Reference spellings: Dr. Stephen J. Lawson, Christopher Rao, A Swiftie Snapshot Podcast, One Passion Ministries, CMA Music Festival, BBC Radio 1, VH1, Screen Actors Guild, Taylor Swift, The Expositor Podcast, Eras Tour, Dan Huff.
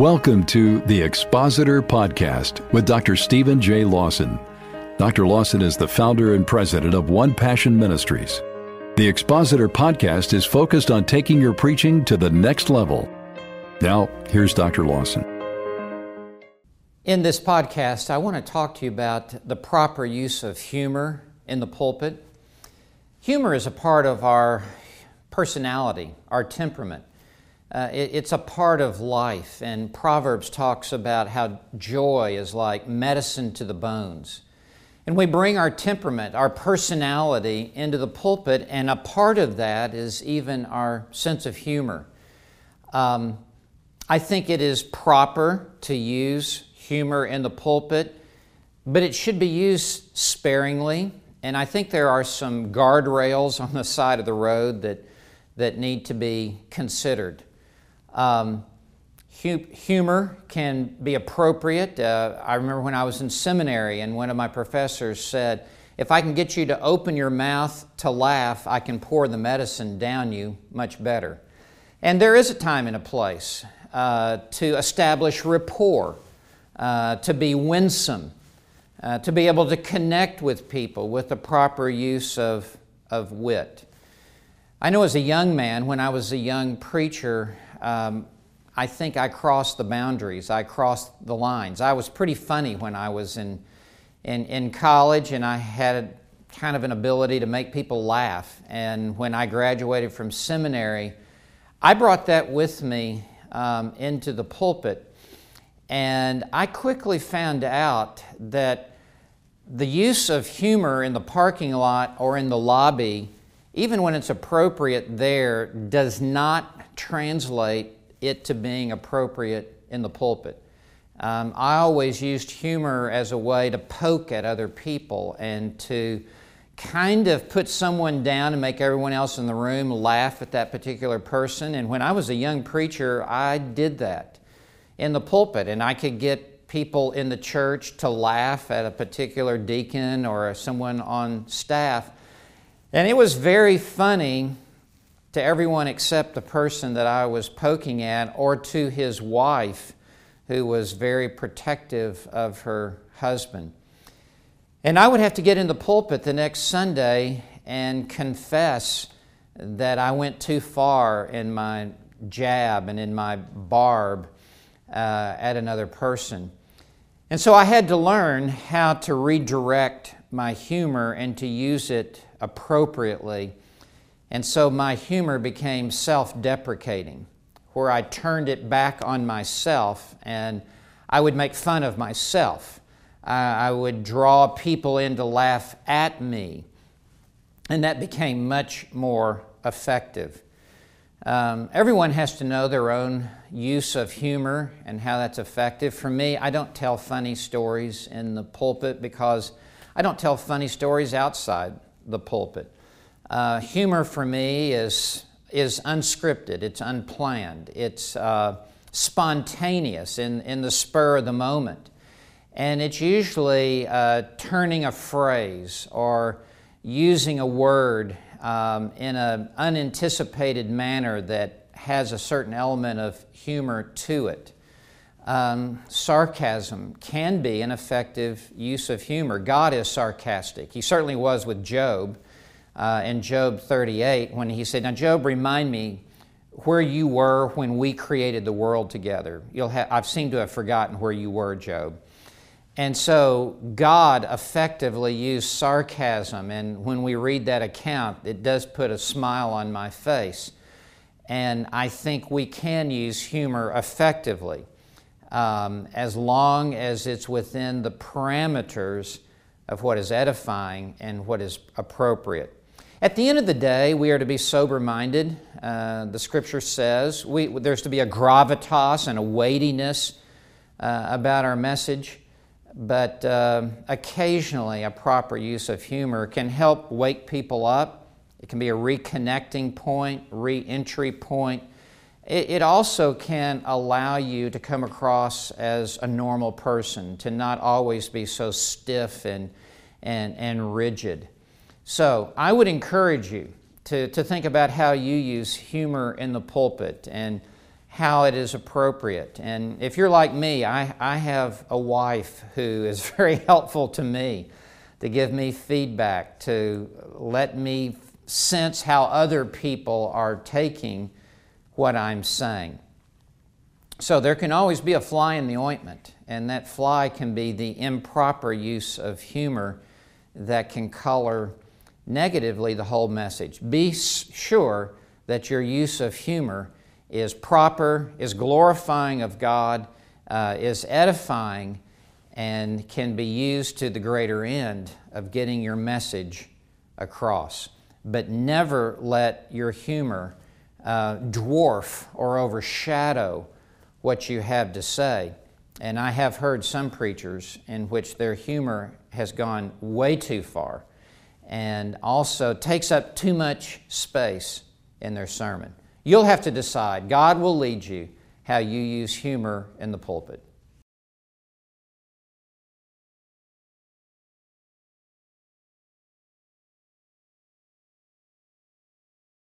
Welcome to The Expositor Podcast with Dr. Stephen J. Lawson. Dr. Lawson is the founder and president of One Passion Ministries. The Expositor Podcast is focused on taking your preaching to the next level. Now, here's Dr. Lawson. In this podcast, I want to talk to you about the proper use of humor in the pulpit. Humor is a part of our personality, our temperament. It's a part of life, and Proverbs talks about how joy is like medicine to the bones. And we bring our temperament, our personality into the pulpit, and a part of that is even our sense of humor. I think it is proper to use humor in the pulpit, but it should be used sparingly, and I think there are some guardrails on the side of the road that need to be considered. Humor can be appropriate. I remember when I was in seminary and one of my professors said, if I can get you to open your mouth to laugh, I can pour the medicine down you much better. And there is a time and a place to establish rapport, to be winsome, to be able to connect with people with the proper use of wit. I know as a young man, when I was a young preacher, I think I crossed the boundaries. I crossed the lines. I was pretty funny when I was in college, and I had kind of an ability to make people laugh. And when I graduated from seminary, I brought that with me into the pulpit. And I quickly found out that the use of humor in the parking lot or in the lobby, even when it's appropriate there, does not translate it to being appropriate in the pulpit. I always used humor as a way to poke at other people and to kind of put someone down and make everyone else in the room laugh at that particular person. And when I was a young preacher, I did that in the pulpit, and I could get people in the church to laugh at a particular deacon or someone on staff. And it was very funny to everyone except the person that I was poking at, or to his wife, who was very protective of her husband. And I would have to get in the pulpit the next Sunday and confess that I went too far in my jab and in my barb at another person. And so I had to learn how to redirect my humor and to use it appropriately. And so my humor became self-deprecating, where I turned it back on myself, and I would make fun of myself. I would draw people in to laugh at me, and that became much more effective. Everyone has to know their own use of humor and how that's effective. For me, I don't tell funny stories in the pulpit because I don't tell funny stories outside the pulpit. Humor for me is unscripted, it's unplanned, it's spontaneous in the spur of the moment. And it's usually turning a phrase or using a word in an unanticipated manner that has a certain element of humor to it. Sarcasm can be an effective use of humor. God is sarcastic. He certainly was with Job in Job 38 when he said, now Job, remind me where you were when we created the world together. I've seemed to have forgotten where you were, Job. And so God effectively used sarcasm, and when we read that account, it does put a smile on my face. And I think we can use humor effectively, as long as it's within the parameters of what is edifying and what is appropriate. At the end of the day, we are to be sober-minded. The Scripture says there's to be a gravitas and a weightiness about our message, but occasionally a proper use of humor can help wake people up. It can be a reconnecting point, re-entry point. It also can allow you to come across as a normal person, to not always be so stiff and rigid. So I would encourage you to think about how you use humor in the pulpit and how it is appropriate. And if you're like me, I have a wife who is very helpful to me, to give me feedback, to let me sense how other people are taking what I'm saying. So there can always be a fly in the ointment, and that fly can be the improper use of humor that can color negatively the whole message. Be sure that your use of humor is proper, is glorifying of God, is edifying, and can be used to the greater end of getting your message across. But never let your humor dwarf or overshadow what you have to say. And I have heard some preachers in which their humor has gone way too far and also takes up too much space in their sermon. You'll have to decide. God will lead you how you use humor in the pulpit.